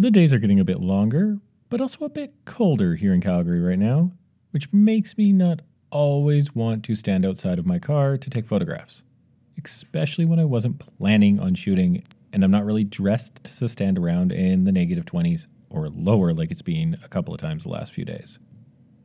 The days are getting a bit longer, but also a bit colder here in Calgary right now, which makes me not always want to stand outside of my car to take photographs, especially when I wasn't planning on shooting and I'm not really dressed to stand around in the negative 20s or lower like it's been a couple of times the last few days.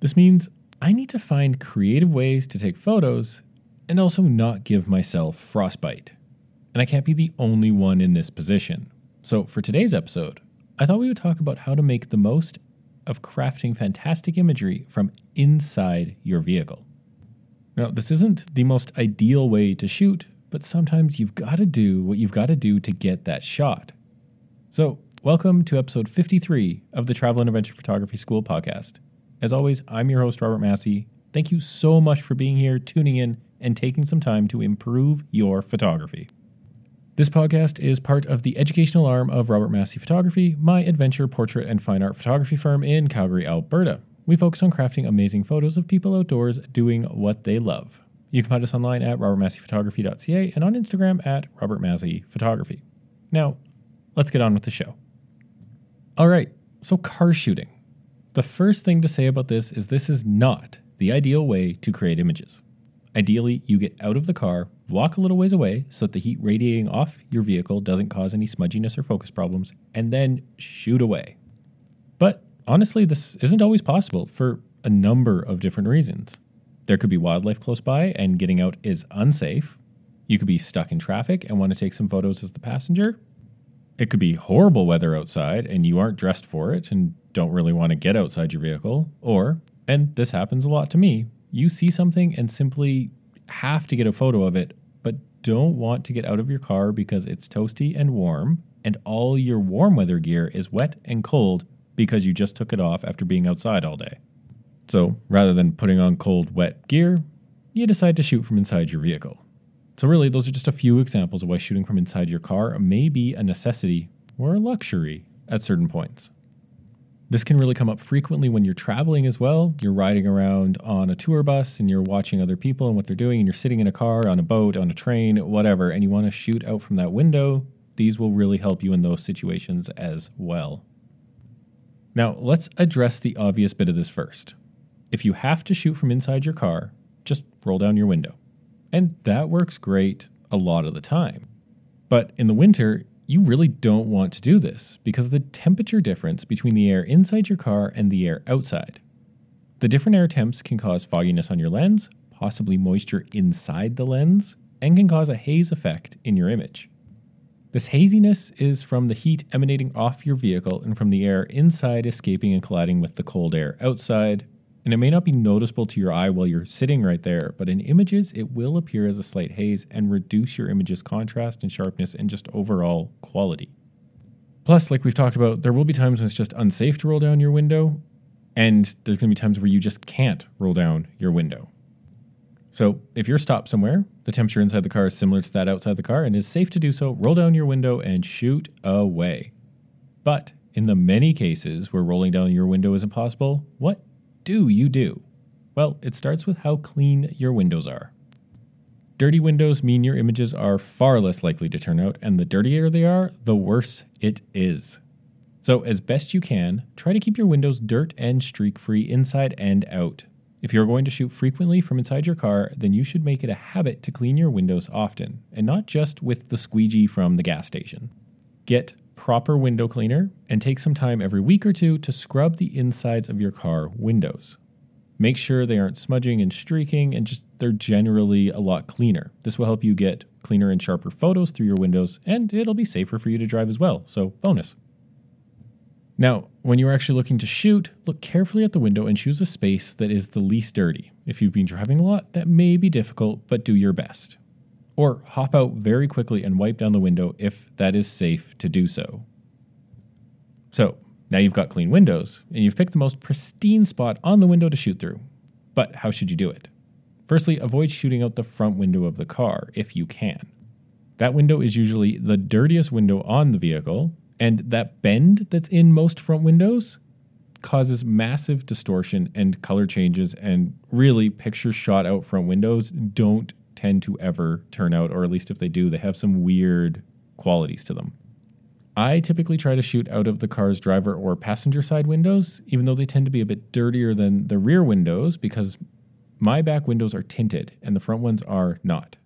This means I need to find creative ways to take photos and also not give myself frostbite. And I can't be the only one in this position. So for today's episode, I thought we would talk about how to make the most of crafting fantastic imagery from inside your vehicle. Now, this isn't the most ideal way to shoot, but sometimes you've got to do what you've got to do to get that shot. So welcome to episode 53 of the Travel and Adventure Photography School Podcast. As always, I'm your host, Robert Massey. Thank you so much for being here, tuning in, and taking some time to improve your photography. This podcast is part of the educational arm of Robert Massey Photography, my adventure, portrait, and fine art photography firm in Calgary, Alberta. We focus on crafting amazing photos of people outdoors doing what they love. You can find us online at robertmasseyphotography.ca and on Instagram at robertmasseyphotography. Now, let's get on with the show. All right, so car shooting. The first thing to say about this is not the ideal way to create images. Ideally, you get out of the car, walk a little ways away so that the heat radiating off your vehicle doesn't cause any smudginess or focus problems, and then shoot away. But honestly, this isn't always possible for a number of different reasons. There could be wildlife close by and getting out is unsafe. You could be stuck in traffic and want to take some photos as the passenger. It could be horrible weather outside and you aren't dressed for it and don't really want to get outside your vehicle. Or, and this happens a lot to me, you see something and simply have to get a photo of it, but don't want to get out of your car because it's toasty and warm, and all your warm weather gear is wet and cold because you just took it off after being outside all day. So rather than putting on cold, wet gear, you decide to shoot from inside your vehicle. So really, those are just a few examples of why shooting from inside your car may be a necessity or a luxury at certain points. This can really come up frequently when you're traveling as well. You're riding around on a tour bus and you're watching other people and what they're doing, and you're sitting in a car, on a boat, on a train, whatever, and you want to shoot out from that window. These will really help you in those situations as well. Now, let's address the obvious bit of this first. If you have to shoot from inside your car, just roll down your window. And that works great a lot of the time. But in the winter, you really don't want to do this because of the temperature difference between the air inside your car and the air outside. The different air temps can cause fogginess on your lens, possibly moisture inside the lens, and can cause a haze effect in your image. This haziness is from the heat emanating off your vehicle and from the air inside escaping and colliding with the cold air outside, and it may not be noticeable to your eye while you're sitting right there, but in images, it will appear as a slight haze and reduce your image's contrast and sharpness and just overall quality. Plus, like we've talked about, there will be times when it's just unsafe to roll down your window, and there's going to be times where you just can't roll down your window. So if you're stopped somewhere, the temperature inside the car is similar to that outside the car and is safe to do so, roll down your window and shoot away. But in the many cases where rolling down your window is impossible, what do you do? Well, it starts with how clean your windows are. Dirty windows mean your images are far less likely to turn out, and the dirtier they are, the worse it is. So as best you can, try to keep your windows dirt and streak-free inside and out. If you're going to shoot frequently from inside your car, then you should make it a habit to clean your windows often, and not just with the squeegee from the gas station. Get proper window cleaner and take some time every week or two to scrub the insides of your car windows. Make sure they aren't smudging and streaking and just they're generally a lot cleaner. This will help you get cleaner and sharper photos through your windows, and it'll be safer for you to drive as well, so bonus. Now, when you're actually looking to shoot, look carefully at the window and choose a space that is the least dirty. If you've been driving a lot, that may be difficult, but do your best. Or hop out very quickly and wipe down the window if that is safe to do so. So now you've got clean windows and you've picked the most pristine spot on the window to shoot through. But how should you do it? Firstly, avoid shooting out the front window of the car if you can. That window is usually the dirtiest window on the vehicle, and that bend that's in most front windows causes massive distortion and color changes, and really pictures shot out front windows don't tend to ever turn out, or at least if they do, they have some weird qualities to them. I typically try to shoot out of the car's driver or passenger side windows, even though they tend to be a bit dirtier than the rear windows because my back windows are tinted and the front ones are not.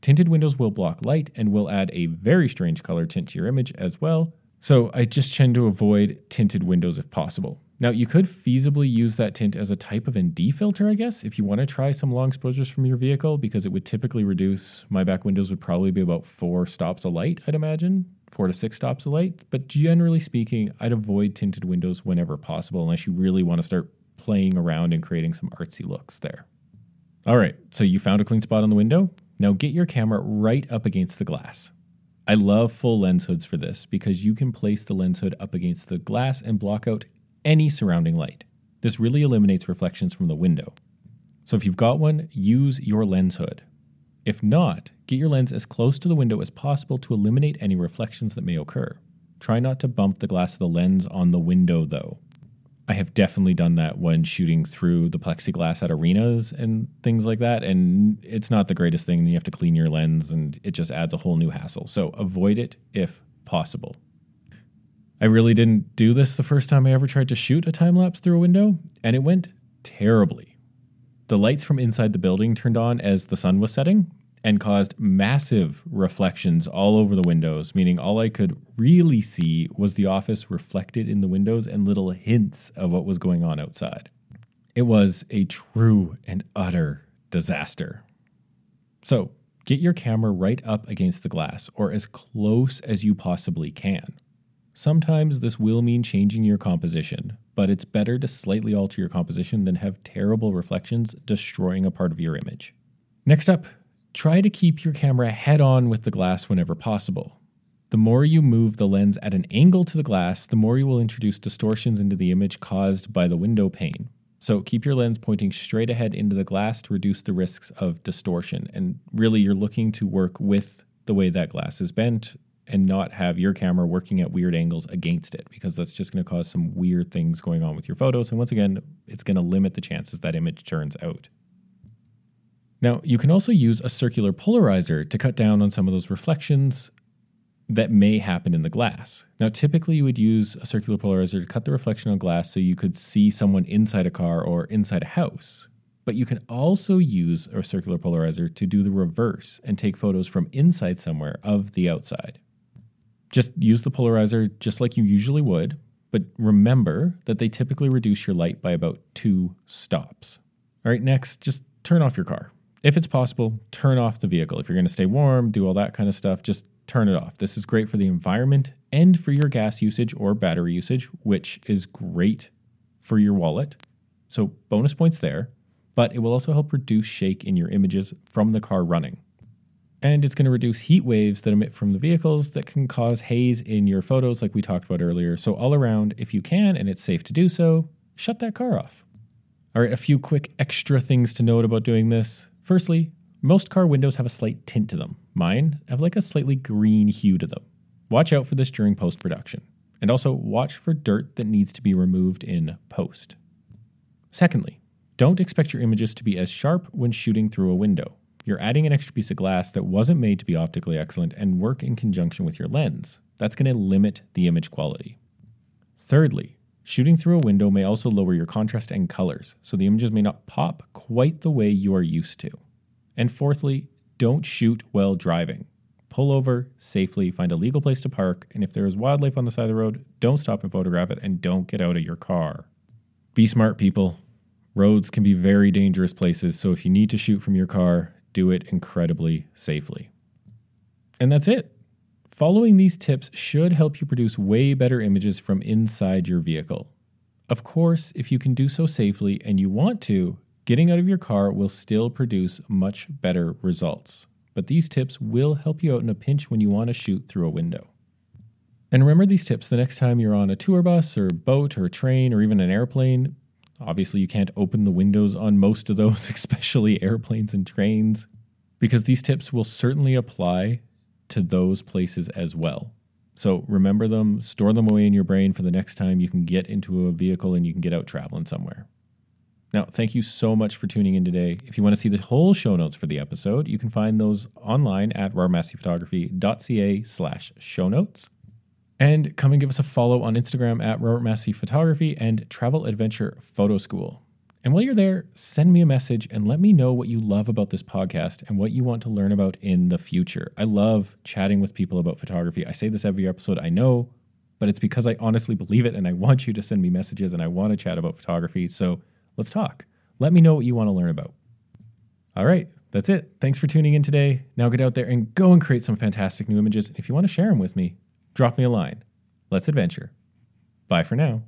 Tinted windows will block light and will add a very strange color tint to your image as well, so I just tend to avoid tinted windows if possible. Now, you could feasibly use that tint as a type of ND filter, I guess, if you want to try some long exposures from your vehicle, because it would typically reduce, my back windows would probably be about 4 stops of light, I'd imagine, 4 to 6 stops of light. But generally speaking, I'd avoid tinted windows whenever possible, unless you really want to start playing around and creating some artsy looks there. All right, so you found a clean spot on the window. Now get your camera right up against the glass. I love full lens hoods for this because you can place the lens hood up against the glass and block out any surrounding light. This really eliminates reflections from the window. So if you've got one, use your lens hood. If not, get your lens as close to the window as possible to eliminate any reflections that may occur. Try not to bump the glass of the lens on the window though. I have definitely done that when shooting through the plexiglass at arenas and things like that, and it's not the greatest thing. You have to clean your lens and it just adds a whole new hassle. So avoid it if possible. I really didn't do this the first time I ever tried to shoot a time lapse through a window, and it went terribly. The lights from inside the building turned on as the sun was setting and caused massive reflections all over the windows, meaning all I could really see was the office reflected in the windows and little hints of what was going on outside. It was a true and utter disaster. So get your camera right up against the glass or as close as you possibly can. Sometimes this will mean changing your composition, but it's better to slightly alter your composition than have terrible reflections destroying a part of your image. Next up, try to keep your camera head on with the glass whenever possible. The more you move the lens at an angle to the glass, the more you will introduce distortions into the image caused by the window pane. So keep your lens pointing straight ahead into the glass to reduce the risks of distortion. And really, you're looking to work with the way that glass is bent and not have your camera working at weird angles against it, because that's just going to cause some weird things going on with your photos. And once again, it's going to limit the chances that image turns out. Now, you can also use a circular polarizer to cut down on some of those reflections that may happen in the glass. Now, typically you would use a circular polarizer to cut the reflection on glass so you could see someone inside a car or inside a house. But you can also use a circular polarizer to do the reverse and take photos from inside somewhere of the outside. Just use the polarizer just like you usually would, but remember that they typically reduce your light by about 2 stops. All right, next, just turn off your car. If it's possible, turn off the vehicle. If you're going to stay warm, do all that kind of stuff, just turn it off. This is great for the environment and for your gas usage or battery usage, which is great for your wallet. So bonus points there, but it will also help reduce shake in your images from the car running. And it's going to reduce heat waves that emit from the vehicles that can cause haze in your photos like we talked about earlier. So all around, if you can and it's safe to do so, shut that car off. All right, a few quick extra things to note about doing this. Firstly, most car windows have a slight tint to them. Mine have like a slightly green hue to them. Watch out for this during post-production. And also watch for dirt that needs to be removed in post. Secondly, don't expect your images to be as sharp when shooting through a window. You're adding an extra piece of glass that wasn't made to be optically excellent and work in conjunction with your lens. That's going to limit the image quality. Thirdly, shooting through a window may also lower your contrast and colors, so the images may not pop quite the way you are used to. And fourthly, don't shoot while driving. Pull over safely, find a legal place to park, and if there is wildlife on the side of the road, don't stop and photograph it, and don't get out of your car. Be smart, people. Roads can be very dangerous places, so if you need to shoot from your car, do it incredibly safely. And that's it. Following these tips should help you produce way better images from inside your vehicle. Of course, if you can do so safely and you want to, getting out of your car will still produce much better results. But these tips will help you out in a pinch when you want to shoot through a window. And remember these tips the next time you're on a tour bus or boat or train or even an airplane. Obviously, you can't open the windows on most of those, especially airplanes and trains, because these tips will certainly apply to those places as well. So remember them, store them away in your brain for the next time you can get into a vehicle and you can get out traveling somewhere. Now, thank you so much for tuning in today. If you want to see the whole show notes for the episode, you can find those online at robertmasseyphotography.ca/show notes. And come and give us a follow on Instagram at Robert Massey Photography and Travel Adventure Photo School. And while you're there, send me a message and let me know what you love about this podcast and what you want to learn about in the future. I love chatting with people about photography. I say this every episode, I know, but it's because I honestly believe it and I want you to send me messages and I want to chat about photography. So let's talk. Let me know what you want to learn about. All right, that's it. Thanks for tuning in today. Now get out there and go and create some fantastic new images. If you want to share them with me, drop me a line. Let's adventure. Bye for now.